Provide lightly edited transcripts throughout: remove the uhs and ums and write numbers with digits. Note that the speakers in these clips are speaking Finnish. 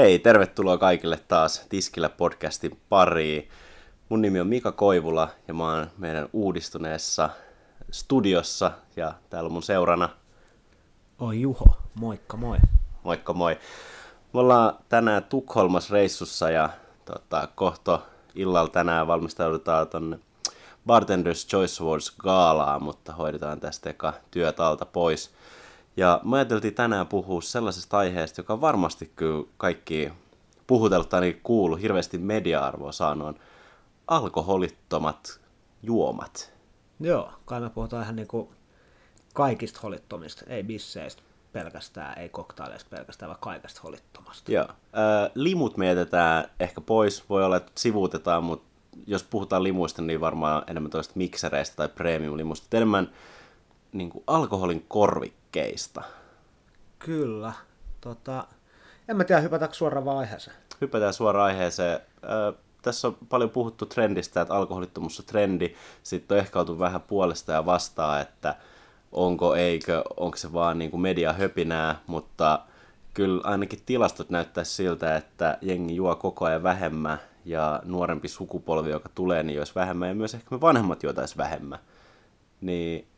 Hei, tervetuloa kaikille taas Tiskillä podcastin pariin. Mun nimi on Mika Koivula ja mä oon meidän uudistuneessa studiossa ja täällä on mun seurana. Oi Juho, moikka moi. Moikka moi. Me ollaan tänään Tukholmassa reissussa ja kohta illalla tänään valmistaudutaan tonne Bartenders Choice Awards -gaalaan, mutta hoidetaan tästä eka työt alta pois. Ja mä ajateltiin tänään puhua sellaisesta aiheesta, joka varmasti kyllä kaikki puhuteltaan niin kuulu, hirveästi media-arvoa saanut, on alkoholittomat juomat. Joo, kai me puhutaan ihan niin kuin kaikista holittomista, ei bisseistä pelkästään, ei koktaileista pelkästään, vaan kaikesta holittomasta. Joo, limut me jätetään ehkä pois, voi olla, että sivuutetaan, mutta jos puhutaan limuista, niin varmaan enemmän toista miksereistä tai premium-limuista, enemmän niin kuin alkoholin korvikkeista. Kyllä. En mä tiedä, hypätäänkö suoraan vaan aiheeseen? Hypätään suoraan aiheeseen. Tässä on paljon puhuttu trendistä, että alkoholittomuus on trendi. Sitten on ehkä oltu vähän puolesta ja vastaan, että onko se vaan niin kuin media höpinää, mutta kyllä ainakin tilastot näyttäisi siltä, että jengi juo koko ajan vähemmän ja nuorempi sukupolvi, joka tulee, niin jos vähemmän ja myös ehkä me vanhemmat juotaisiin vähemmän. Niin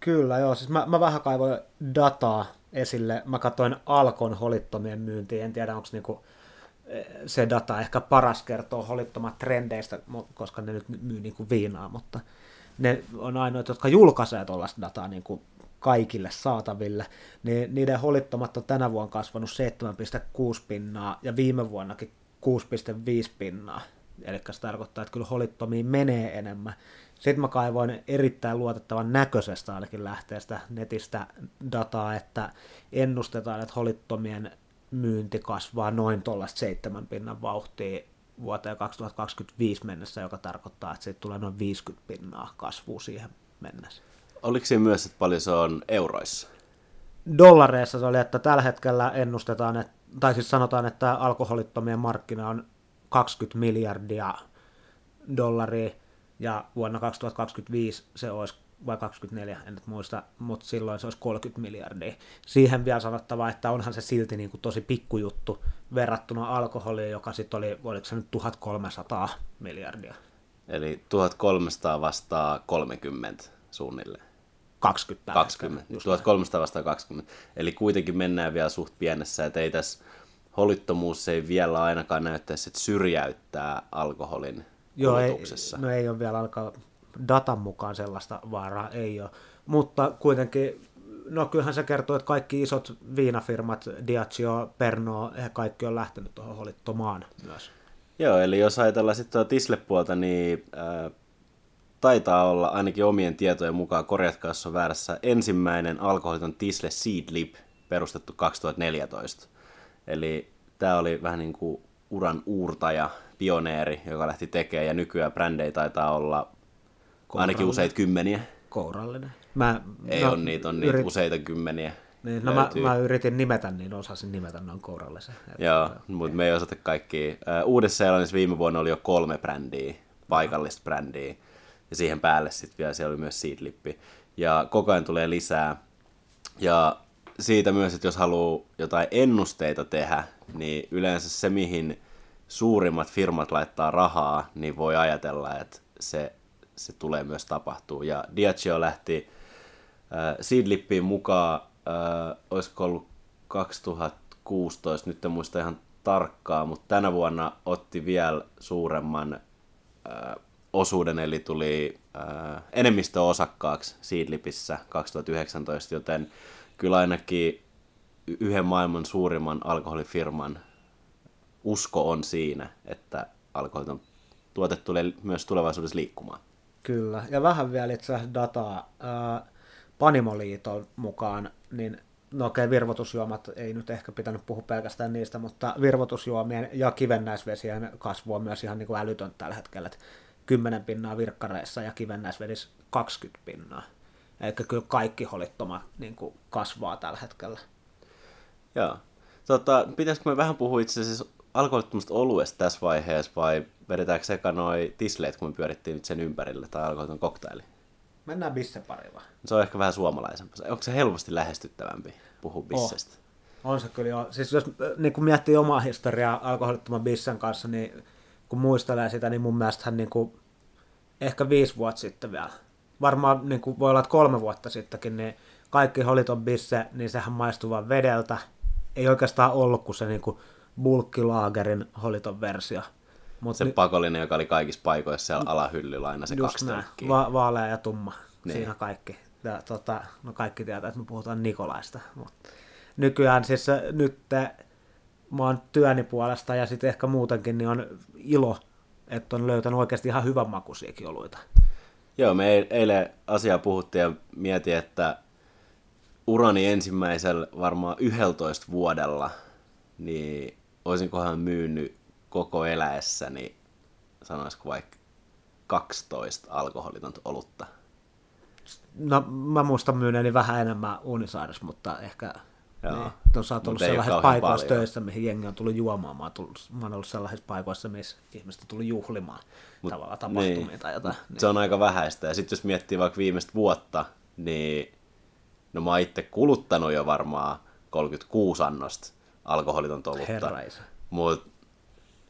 kyllä, joo. Siis mä vähän kaivoin dataa esille. Mä katsoin Alkon holittomien myyntiä. En tiedä, onko niinku se data ehkä paras kertoo holittomat trendeistä, koska ne nyt myy niinku viinaa, mutta ne on ainoita, jotka julkaisee tuollaista dataa niinku kaikille saataville. Niin niiden holittomat on tänä vuonna kasvanut 7,6% ja viime vuonnakin 6,5%. Eli se tarkoittaa, että kyllä holittomia menee enemmän. Sitten mä kaivoin erittäin luotettavan näköisestä ainakin lähteestä netistä dataa, että ennustetaan, että holittomien myynti kasvaa noin tuollaista 7% vauhtia vuoteen 2025 mennessä, joka tarkoittaa, että siitä tulee noin 50% kasvua siihen mennessä. Oliko siinä myös, että paljon se on euroissa? Dollareissa se oli, että tällä hetkellä ennustetaan, tai siis sanotaan, että alkoholittomien markkina on $20 billion ja vuonna 2025 se olisi, vai 24, en nyt muista, mutta silloin se olisi $30 billion. Siihen vielä sanottava, että onhan se silti niin kuin tosi pikkujuttu verrattuna alkoholiin, joka sitten oli, oliko se nyt $1,300 billion. Eli 1,300 vastaa 30 suunnilleen. 20. 1,300 vastaa 20. Eli kuitenkin mennään vielä suht pienessä, että ei tässä holittomuus ei vielä ainakaan näyttäisi, että syrjäyttää alkoholin kulutuksessa. Joo, ei ole vielä alkaa datan mukaan sellaista vaaraa, ei ole. Mutta kuitenkin, kyllähän se kertoo, että kaikki isot viinafirmat, Diageo, Pernod, kaikki on lähtenyt tuohon holittomaan myös. Joo, eli jos ajatellaan sitten tuota Tisle-puolta, niin taitaa olla ainakin omien tietojen mukaan, korjatkaa jos on väärässä, ensimmäinen alkoholiton Tisle Seedlip perustettu 2014. Eli tämä oli vähän niin kuin uran uurtaja, pioneeri, joka lähti tekemään, ja nykyään brändejä taitaa olla ainakin useita kymmeniä. Kourallinen. Niitä useita kymmeniä. Niin, mä yritin nimetä, niin osasin nimetä noin kourallisen. Joo, mutta me ei osata kaikkia. Uudessa-Seelannissa viime vuonna oli jo 3 brändiä, paikallista brändiä, ja siihen päälle sitten vielä siellä oli myös Seedlippi. Ja koko ajan tulee lisää, ja siitä myös, että jos haluaa jotain ennusteita tehdä, niin yleensä se, mihin suurimmat firmat laittaa rahaa, niin voi ajatella, että se tulee myös tapahtuu. Ja Diageo lähti Seedlippiin mukaan, olisiko ollut 2016, nyt en muista ihan tarkkaa, mutta tänä vuonna otti vielä suuremman osuuden, eli tuli enemmistöosakkaaksi Seedlipissä 2019, joten kyllä ainakin yhden maailman suurimman alkoholifirman usko on siinä, että alkoholiton tuote tulee myös tulevaisuudessa liikkumaan. Kyllä, ja vähän vielä itse asiassa dataa Panimoliiton mukaan, niin virvoitusjuomat ei nyt ehkä pitänyt puhua pelkästään niistä, mutta virvoitusjuomien ja kivennäisvesien kasvu on myös ihan niin kuin älytön tällä hetkellä, että 10% virkkareissa ja kivennäisvedissä 20%. Eli kyllä kaikki holittomat niin kuin kasvaa tällä hetkellä. Joo. Pitäisikö me vähän puhua itse asiassa alkoholittomasta oluesta tässä vaiheessa, vai vedetäänkö eka noi tisleet, kun me pyörittiin nyt sen ympärille, tai alkoholiton koktaili? Mennään bissepariin vaan. Se on ehkä vähän suomalaisempi. Onko se helposti lähestyttävämpi puhua bissestä? On se kyllä joo. Siis jos niin kun miettii omaa historiaa alkoholittoman bissen kanssa, niin kun muistelee sitä, niin mun mielestähän niin kuin ehkä 5 vuotta sitten vielä, varmaan niin kuin voi olla, että 3 vuotta sittenkin, niin kaikki holiton bisse, niin sehän maistuu vaan vedeltä. Ei oikeastaan ollut kuin se niin kuin bulkkilaagerin holiton versio. Mut se pakollinen, joka oli kaikissa paikoissa siellä alahyllyllä aina se 2 tölkkiä. Vaalea ja tumma, niin. Siinä kaikki. Ja, no kaikki tietää, että me puhutaan Nikolaista. Mut nykyään siis nyt mä oon työni puolesta ja sitten ehkä muutenkin niin on ilo, että on löytänyt oikeasti ihan hyvän makuisiakin oluita. Joo, me eilen asiaa puhuttiin ja mietin, että urani ensimmäisellä varmaan 11 vuodella, niin olisinkohan myynyt koko eläessäni, sanoisiko vaikka 12 alkoholitonta olutta? No mä muistan myyneeni vähän enemmän Uunisaaressa, mutta ehkä niin, sä oot ollut sellaisissa paikoissa töissä, mihin jengi on tullut juomaan. Mä oon ollut sellaisissa paikoissa, missä ihmiset on tullut juhlimaan tavallaan tapahtumia niin, tai jotain. Niin. Se on aika vähäistä. Ja sitten jos miettii vaikka viimeistä vuotta, niin no mä oon itse kuluttanut jo varmaan 36 annosta alkoholitonta olutta.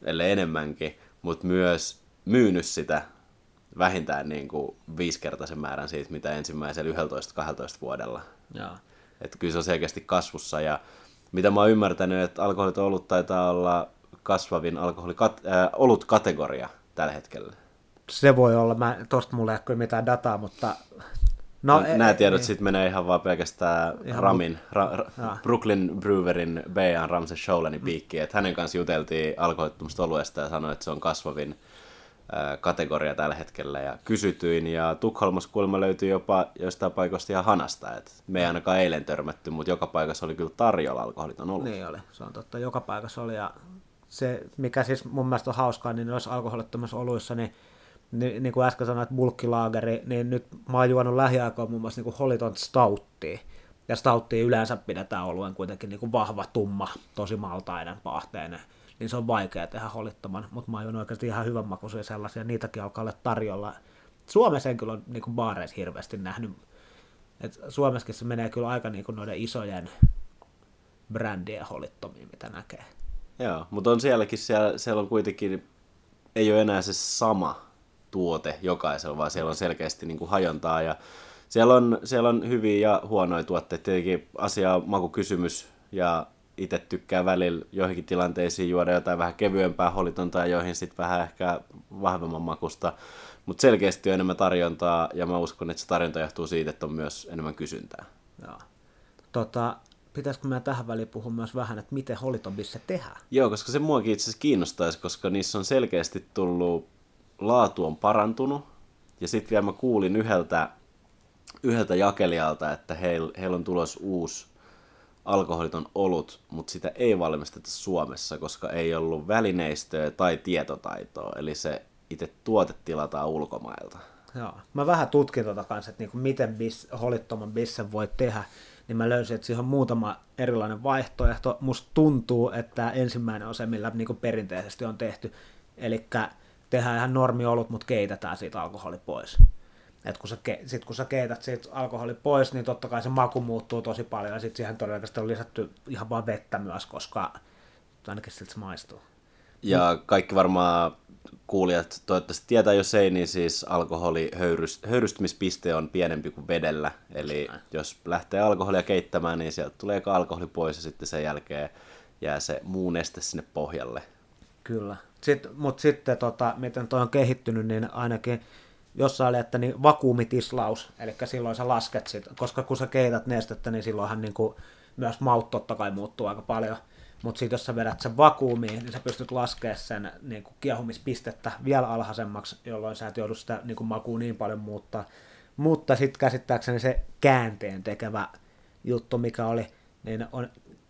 Ellei enemmänkin, mutta myös myynyt sitä vähintään niin kuin 5-kertaisen määrän siitä, mitä ensimmäisellä 11-12 vuodella. Että kyllä se on selkeästi kasvussa. Ja mitä mä oon ymmärtänyt, että alkoholiton olut taitaa olla kasvavin olutkategoria tällä hetkellä. Se voi olla. Tuosta mulla ei ole mitään dataa, mutta... No, nämä tiedot sitten menee ihan vaan pelkästään ihan Ramin, Brooklyn Brewerin B.A. Ramses Scholenin piikkiin, että hänen kanssa juteltiin alkoholittomasta oluesta ja sanoi, että se on kasvavin kategoria tällä hetkellä ja kysytyin ja Tukholmassa kuulemma löytyi jopa jostain paikoista ihan hanasta, että me ei ainakaan eilen törmätty, mutta joka paikassa oli kyllä tarjolla alkoholiton ollut. Niin oli, se on totta, joka paikassa oli ja se mikä siis mun mielestä on hauskaa, niin jos alkoholittomassa oluissa, niin kuin äsken sanoin, että bulkkilaageri, niin nyt mä oon juonut lähiaikaan muun muassa niin holiton stouttia. Ja stouttia yleensä pidetään oluen kuitenkin niin kuin vahva, tumma, tosi maltainen, paahteinen. Niin se on vaikea tehdä holittoman, mutta mä oon juonut oikeasti ihan hyvän makuisia sellaisia. Niitäkin alkaa olla tarjolla. Suomessa en kyllä ole niin kuin baareissa hirveästi nähnyt. Et Suomessakin se menee kyllä aika niin kuin noiden isojen brändien holittomiin, mitä näkee. Joo, mutta on sielläkin, siellä on kuitenkin, ei ole enää se sama tuote jokaisella, vaan siellä on selkeästi niin kuin hajontaa ja siellä on hyviä ja huonoja tuotteita. Tietenkin asia on makukysymys ja itse tykkää välillä joihinkin tilanteisiin juoda jotain vähän kevyempää holitonta ja joihin sitten vähän ehkä vahvemman makusta, mutta selkeästi on enemmän tarjontaa ja mä uskon, että se tarjonta johtuu siitä, että on myös enemmän kysyntää. Joo. Pitäisikö mä tähän väliin puhua myös vähän, että miten holiton bisse tehdään? Joo, koska se muakin itse asiassa kiinnostaisi, koska niissä on selkeästi tullut laatu on parantunut, ja sitten vielä mä kuulin yhdeltä jakelijalta, että heillä on tulos uusi alkoholiton olut, mutta sitä ei valmisteta Suomessa, koska ei ollut välineistöä tai tietotaitoa, eli se itse tuote tilataan ulkomailta. Joo. Mä vähän tutkin tuota kanssa, että niinku miten holittoman bissen voi tehdä, niin mä löysin, että siihen on muutama erilainen vaihtoehto. Musta tuntuu, että ensimmäinen on se, millä niinku perinteisesti on tehty, elikkä tehdään ihan normiolut, mutta keitetään siitä alkoholi pois. Et kun sä keität siitä alkoholi pois, niin totta kai se maku muuttuu tosi paljon, ja sitten siihen todennäköisesti on lisätty ihan vaan vettä myös, koska ainakin siltä se maistuu. Ja kaikki varmaan kuulijat toivottavasti tietää, jos ei, niin siis alkoholihöyrystymispiste on pienempi kuin vedellä. Eli jos lähtee alkoholia keittämään, niin sieltä tulee alkoholi pois, ja sitten sen jälkeen jää se muu neste sinne pohjalle. Kyllä. Mutta sitten miten toi on kehittynyt, niin ainakin jossain oli, että niin vakuumitislaus, eli silloin sä lasket sit, koska kun sä keität nestettä, niin silloinhan niinku myös maut totta kai muuttuu aika paljon, mutta sitten jos sä vedät sen vakuumiin, niin sä pystyt laskemaan sen niinku kiehumispistettä vielä alhaisemmaksi, jolloin sä et joudu sitä niinku makuun niin paljon muuttaa, mutta sitten käsittääkseni se käänteen tekevä juttu, mikä oli, niin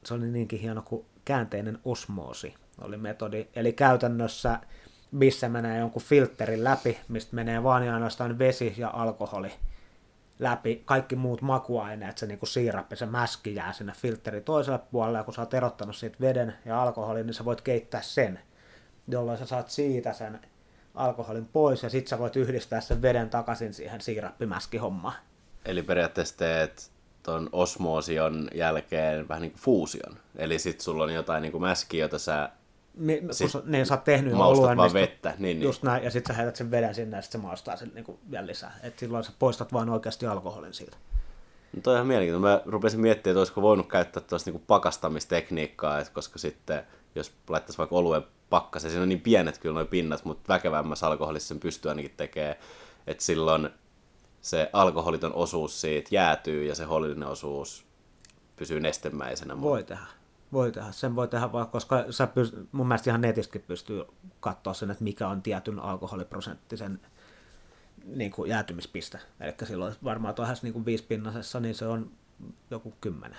se oli niinkin hieno kuin käänteinen osmoosi. Oli metodi. Eli käytännössä missä menee jonkun filterin läpi, mistä menee vaan ja ainoastaan vesi ja alkoholi läpi. Kaikki muut makuaineet, se niinku siirappi, se mäski jää sinne filterin toiselle puolelle, ja kun sä oot erottanut siitä veden ja alkoholin, niin sä voit keittää sen, jolloin sä saat siitä sen alkoholin pois, ja sit sä voit yhdistää sen veden takaisin siihen siirappimäskihommaan. Eli periaatteessa teet ton osmoosion jälkeen vähän niin kuin fuusion. Eli sit sulla on jotain niin kuin mäskiä, jota sä sä oot tehnyt maustat vaan vettä. Niin, just niin. Näin, ja sit sä heität sen veden sinne ja sit se maustaa sen niin kuin vielä lisää. Et silloin sä poistat vaan oikeasti alkoholin siitä. No toi on ihan mielenkiintoinen. Mä rupesin miettimään, että olisiko voinut käyttää tuosta niin kuin pakastamistekniikkaa, koska sitten jos laittaisi vaikka oluen pakkasen, siinä on niin pienet kyllä nuo pinnat, mutta väkevämmässä alkoholissa sen pystyy ainakin tekemään, että silloin se alkoholiton osuus siitä jäätyy ja se holillinen osuus pysyy nestemäisenä. Voi tehdä. Sen voi tehdä vaan, koska mun mielestä ihan netistäkin pystyy katsoa sen, että mikä on tietyn alkoholiprosenttisen niin kuin jäätymispiste. Eli silloin varmaan tuohon niin 5-pinnasessa niin se on joku 10.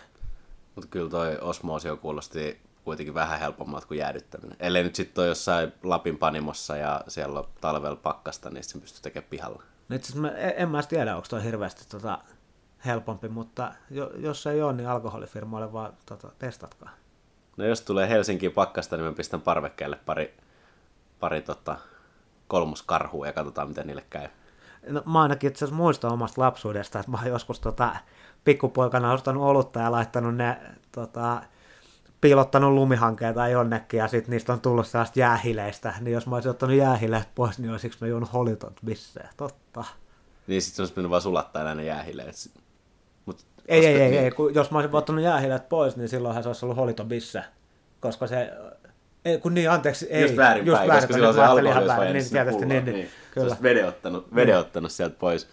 Mutta kyllä toi osmoosio kuulosti kuitenkin vähän helpommat kuin jäädyttäminen. Ellei nyt sitten ole jossain Lapin panimossa ja siellä on talvella pakkasta, niin sen pystyy tekemään pihalla. No itse asiassa en mä tiedä, onko toi hirveästi helpompi, mutta jos ei ole, niin alkoholifirmoille vaan testatkaa. No jos tulee Helsinkiin pakkasta, niin mä pistän parvekkeelle pari kolmoskarhua ja katsotaan, miten niille käy. No mä ainakin itse asiassa muistan omasta lapsuudesta, että mä oon joskus pikkupoikana ostanut olutta ja laittanut ne piilottanut lumihankeita jonnekin ja sitten niistä on tullut sellaista jäähileistä, niin jos mä olisin ottanut jäähileet pois, niin olisiko mä juonut holitot missään, totta. Niin sitten se olisi mennyt vaan sulattaa aina jäähileet. Jos mä olisin ottanut jäähileet pois, niin silloinhan se olisi ollut holiton missä, koska se, just väärinpäin, koska silloin se alkoholi olisi vain ensin pulloon, niin se olisi veden ottanut sieltä pois.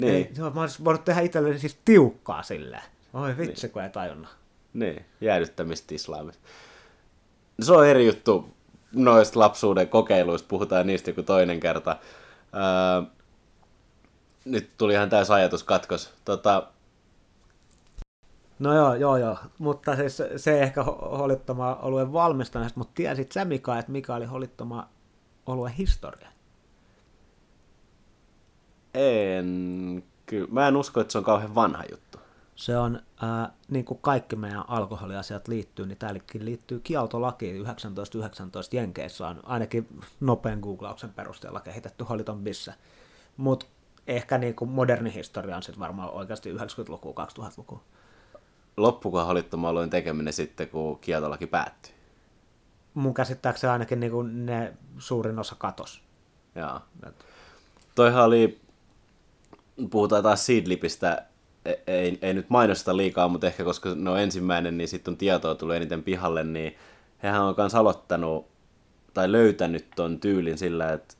Niin. Joo, mä olisin voinut tehdä itselleni siis tiukkaa silleen, oi vitsi kun ei tajunnut. Niin, jäädyttämistä islaamista. Se on eri juttu, noista lapsuuden kokeiluista, puhutaan niistä joku toinen kerta. Nyt tuli ihan täys ajatuskatkos. No joo, mutta siis se ei ehkä holittoma oluen valmistamisesta, mutta tiesit sä Mika, että mikä oli holittoma oluen historia? Mä en usko, että se on kauhean vanha juttu. Se on, niin kuin kaikki meidän alkoholiasiat liittyy, niin täälläkin liittyy kieltolaki 1919 Jenkeissä on ainakin nopean googlauksen perusteella kehitetty holiton bissä. Mutta ehkä niin kuin moderni historia on sitten varmaan oikeasti 90-lukua, 2000-lukua. Loppukohan holittomalueen tekeminen sitten, kun kieltolaki päättyi? Mun käsittääkseni ainakin niin kuin ne suurin osa katosi. Joo. Toihan oli, puhutaan taas Seedlipistä. Ei nyt mainosta liikaa, mutta ehkä koska ne on ensimmäinen, niin sitten on tietoa tullut eniten pihalle, niin hehän on myös aloittanut tai löytänyt ton tyylin sillä, että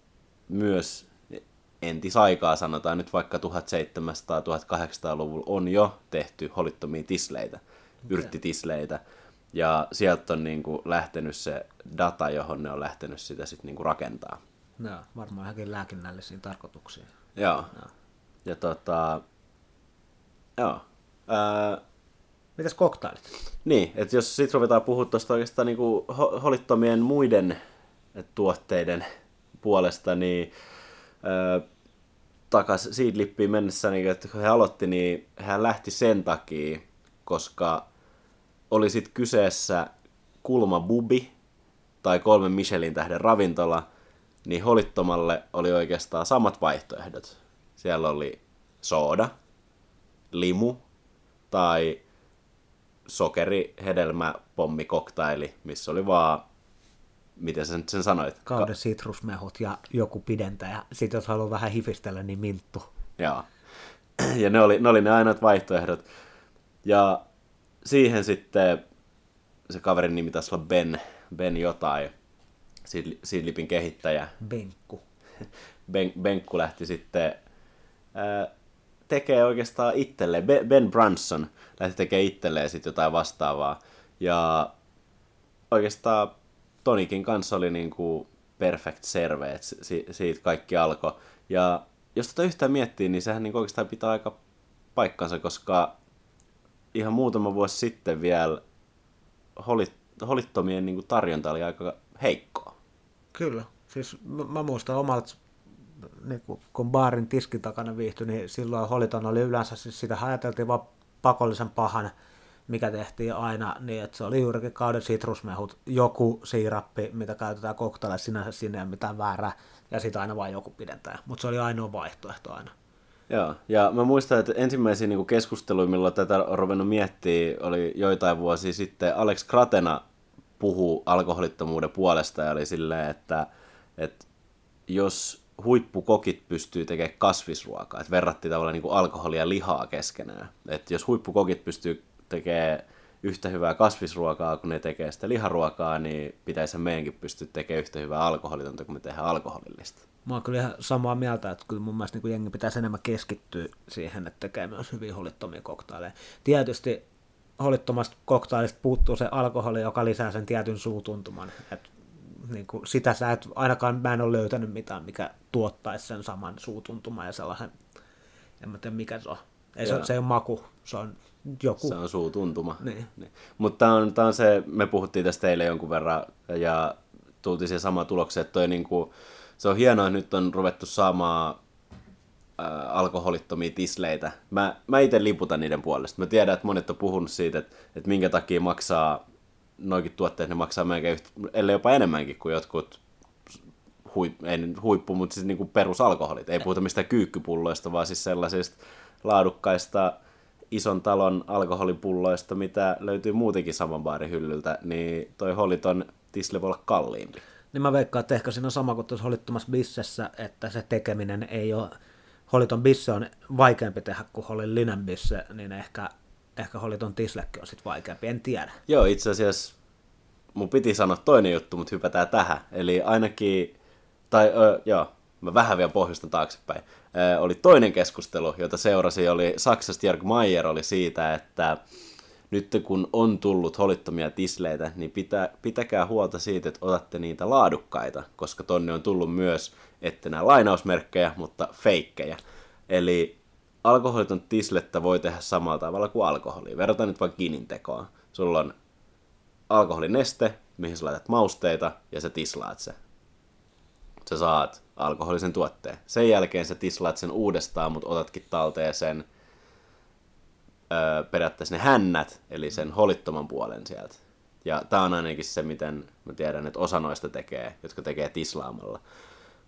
myös entisaikaa sanotaan nyt vaikka 1700-1800-luvulla on jo tehty holittomia tisleitä, yrttitisleitä, ja sieltä on niinku lähtenyt se data, johon ne on lähtenyt sitä sitten niinku rakentaa. Joo, varmaan johonkin lääkinnällisiin tarkoituksiin. Joo, ja joo. Mitäs koktailit? Niin, että jos sit ruvetaan puhua tuosta oikeastaan niinku holittomien muiden tuotteiden puolesta, niin takaisin Seedlippiin mennessä, niin, että kun he aloitti, niin hän lähti sen takia, koska oli sit kyseessä kulmabubi tai 3 Michelin tähden ravintola, niin holittomalle oli oikeastaan samat vaihtoehdot. Siellä oli sooda, limu tai sokeri, hedelmä, pommi, koktaili, missä oli vaan, miten sä nyt sen sanoit? Kauden sitrusmehut ja joku pidentäjä. Sitten jos haluaa vähän hifistellä, niin minttu. Joo. Ja ne oli ne ainoat vaihtoehdot. Ja siihen sitten se kaverin nimi taisi olla Ben jotain, Seedlipin kehittäjä. Benkku. Benkku lähti sitten tekee oikeastaan itselleen. Ben Branson lähti tekemään itselleen sitten jotain vastaavaa. Ja oikeastaan Tonikin kanssa oli niinku perfect serve, että siitä kaikki alkoi. Ja jos yhtään miettii, niin sehän niinku oikeastaan pitää aika paikkansa, koska ihan muutama vuosi sitten vielä holittomien niinku tarjonta oli aika heikkoa. Kyllä. Siis mä muistan omalta niin kun baarin tiskin takana viihtyi, niin silloin holiton oli yleensä, siis sitä ajateltiin vaan pakollisen pahan, mikä tehtiin aina, niin että se oli juurikin kauden sitrusmehut, joku siirappi, mitä käytetään koktaille, sinänsä sinne ei mitään väärää, ja siitä aina vaan joku pidentää, mutta se oli ainoa vaihtoehto aina. Joo, ja mä muistan, että ensimmäisiä niin kuin keskusteluja, milloin tätä on ruvennut miettimään, oli joitain vuosia sitten. Alex Kratena puhui alkoholittomuuden puolesta ja oli silleen, että jos huippukokit pystyy tekemään kasvisruokaa, että verrattiin tavallaan niin kuin alkoholia ja lihaa keskenään. Että jos huippukokit pystyy tekemään yhtä hyvää kasvisruokaa, kun ne tekee sitä liharuokaa, niin pitäisi meidänkin pystyä tekemään yhtä hyvää alkoholitonta, kun me tehdään alkoholillista. Mä oon kyllä ihan samaa mieltä, että kyllä mun mielestä niin jengi pitäisi enemmän keskittyä siihen, että tekee myös hyvin holittomia koktaileja. Tietysti holittomasta koktailista puuttuu se alkoholi, joka lisää sen tietyn suutuntuman. Et, niin kuin sitä sä et, ainakaan mä en ole löytänyt mitään, mikä tuottaisi sen saman suutuntuman ja sellaisen, en mä tiedä mikä se on. Ei, se ei ole maku, se on joku. Se on suutuntuma. Niin. Niin. Mutta tää on se, me puhuttiin tästä teille jonkun verran ja tultiin siihen samaan tulokseen, että toi niinku... Se on hienoa, että nyt on ruvettu saamaan alkoholittomia tisleitä. Mä itse liputan niiden puolesta. Mä tiedän, että monet on puhunut siitä, että minkä takia maksaa, noikin tuotteet ne maksaa melkein, ellei jopa enemmänkin kuin jotkut huippu, mutta siis niin kuin perusalkoholit. Ei puhuta mistään kyykkypulloista, vaan siis sellaisista laadukkaista ison talon alkoholipulloista, mitä löytyy muutenkin saman baarin hyllyltä, niin toi holiton tisle voi olla kalliimpi. Niin mä veikkaan, että ehkä siinä on sama kuin tuossa holittomassa bissessä, että se tekeminen ei ole, holiton bisse on vaikeampi tehdä kuin holillinen bisse, niin ehkä holiton tislekin on sitten vaikeampi, en tiedä. Joo, itse asiassa mun piti sanoa toinen juttu, mutta hypätään tähän. Eli ainakin, mä vähän vielä pohjustan taaksepäin. Oli toinen keskustelu, jota seurasi, oli Saksasta Jörg Mayer oli siitä, että nyt kun on tullut holittomia tisleitä, niin pitäkää huolta siitä, että otatte niitä laadukkaita, koska tonne on tullut myös, että nämä lainausmerkkejä, mutta feikkejä. Eli alkoholiton tislettä voi tehdä samalla tavalla kuin alkoholia. Verrataan nyt vaikka ginin tekoa. Sulla on alkoholineste, mihin sä laitat mausteita ja sä tislaat se. Sä saat alkoholisen tuotteen. Sen jälkeen sä tislaat sen uudestaan, mutta otatkin talteen sen periaatteessa ne hännät, eli sen holittoman puolen sieltä. Ja tää on ainakin se, miten mä tiedän, että osa noista tekee, jotka tekee tislaamalla.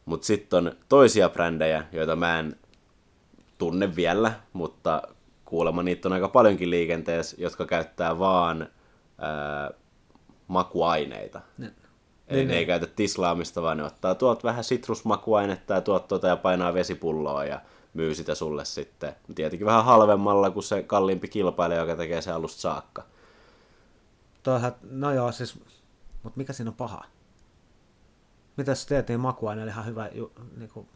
Mut sit on toisia brändejä, joita mä en tunne vielä, mutta kuulemma niitä on aika paljonkin liikenteessä, jotka käyttää vaan makuaineita. Ne. Eli ne ei käytä tislaamista, vaan ne ottaa tuot vähän sitrusmakuainetta ja tuot ja painaa vesipulloa ja myy sitä sulle sitten. Tietenkin vähän halvemmalla kuin se kalliimpi kilpailija, joka tekee se alusta saakka. No joo, siis, mutta mikä siinä on paha? Mitä sä teet niin makuaineella ihan hyvä, niinku,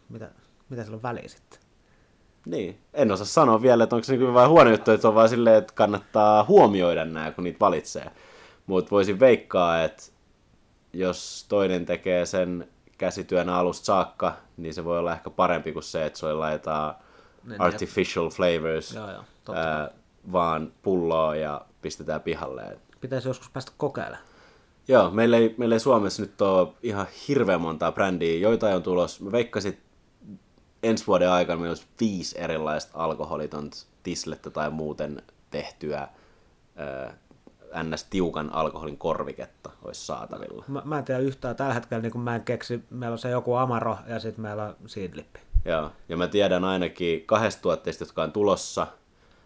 mitä sillä on väliä sitten? Niin, en osaa sanoa vielä, että onko se niin vähän huono juttu, että on vaan silleen, että kannattaa huomioida nämä, kun niitä valitsee. Mutta voisin veikkaa, että jos toinen tekee sen käsityönä alusta saakka, niin se voi olla ehkä parempi kuin se, että se laitetaan artificial flavors, joo, vaan pulloa ja pistetään pihalle. Pitäisi joskus päästä kokeilemaan. Joo, meillä ei Suomessa nyt ole ihan hirveän montaa brändiä, joita on tulossa. Mä veikkasin, ensi vuoden aikana meillä olisi 5 erilaista alkoholitonta tislettä tai muuten tehtyä NS-tiukan alkoholin korviketta olisi saatavilla. Mä en tiedä yhtään tällä hetkellä, niin kun mä en keksi, meillä on se joku Amaro ja sitten meillä on Seedlip. Joo, ja mä tiedän ainakin 2 tuotteista, jotka on tulossa,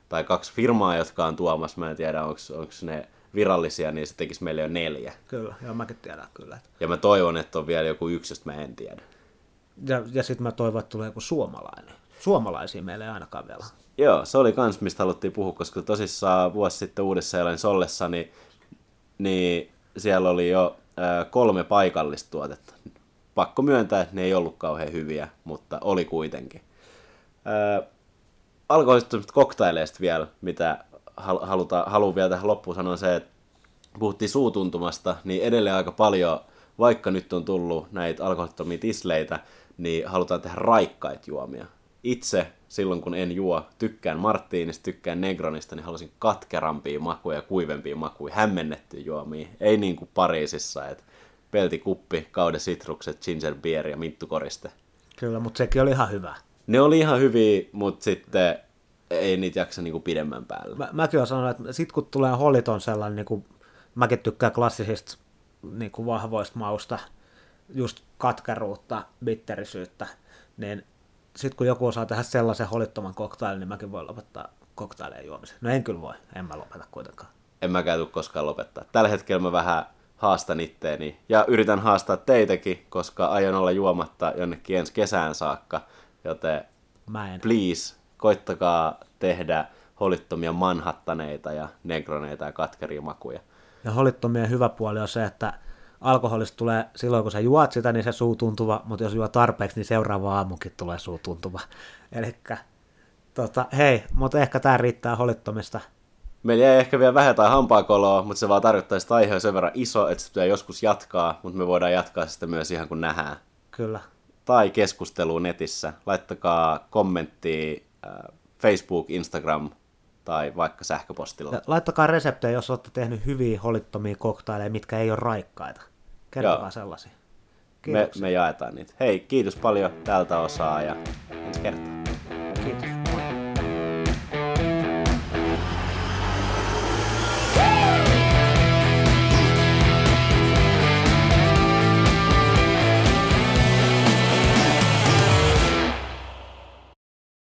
tai 2 firmaa, jotka on tuomassa, mä en tiedä, onko ne virallisia, niin se tekisi meille jo 4. Kyllä, joo, mäkin tiedän kyllä. Ja mä toivon, että on vielä joku yksi, josta mä en tiedä. Ja sitten mä toivon, että tulee joku suomalainen. Suomalaisia meillä ei ainakaan vielä. Joo, se oli kans, mistä haluttiin puhua, koska tosissaan vuosi sitten Uudessa-Seelannissa ollessa, niin siellä oli jo 3 paikallista tuotetta. Pakko myöntää, että ne ei ollut kauhean hyviä, mutta oli kuitenkin. Alkoholittomista koktaileista vielä, mitä haluan vielä tähän loppuun sanoa se, että puhuttiin suutuntumasta, niin edelleen aika paljon, vaikka nyt on tullut näitä alkoholittomia tisleitä, niin halutaan tehdä raikkaita juomia. Itse silloin, kun en juo, tykkään Martinista, tykkään Negronista, niin halusin katkerampia makuja, kuivempia makuja, hämmennettyä juomia. Ei niin kuin Pariisissa, että peltikuppi, kaudesitrukset, ginger beer ja minttukoriste. Kyllä, mutta sekin oli ihan hyvä. Ne oli ihan hyviä, mutta sitten ei niitä jaksa niin kuin pidemmän päällä. Mäkin olen sanonut, että sitten kun tulee holiton sellainen, niin kuin, mäkin tykkään klassisista niin kuin vahvoista mausta, just katkeruutta, bitterisyyttä, niin sitten kun joku osaa tehdä sellaisen holittoman koktailin, niin mäkin voin lopettaa koktaileja juomisen. No en kyllä voi, en mä lopeta kuitenkaan. En mäkään tule koskaan lopettaa. Tällä hetkellä mä vähän haastan itteeni ja yritän haastaa teitäkin, koska aion olla juomatta jonnekin ensi kesään saakka. Joten please, koittakaa tehdä holittomia manhattaneita ja negroneita ja katkeria makuja. Ja holittomien hyvä puoli on se, että alkoholista tulee silloin, kun sä juot sitä, niin se suu tuntuva, mutta jos juo tarpeeksi, niin seuraava aamukin tulee suu tuntuva. Elikkä, hei, mutta ehkä tää riittää holittomista. Meillä ei ehkä vielä vähän tai hampaakoloa, mutta se vaan tarkoittaa sitä aiheeseen sen verran iso, että se pitää joskus jatkaa, mutta me voidaan jatkaa sitä myös ihan kun nähdään. Kyllä. Tai keskustelua netissä. Laittakaa kommenttia Facebook, Instagram tai vaikka sähköpostilla. Ja laittakaa reseptejä, jos olette tehnyt hyviä holittomia koktaileja, mitkä ei ole raikkaita. Kertokaa sellaisia. Me jaetaan niitä. Hei, kiitos paljon tältä osaa ja ensi kertaa. Kiitos.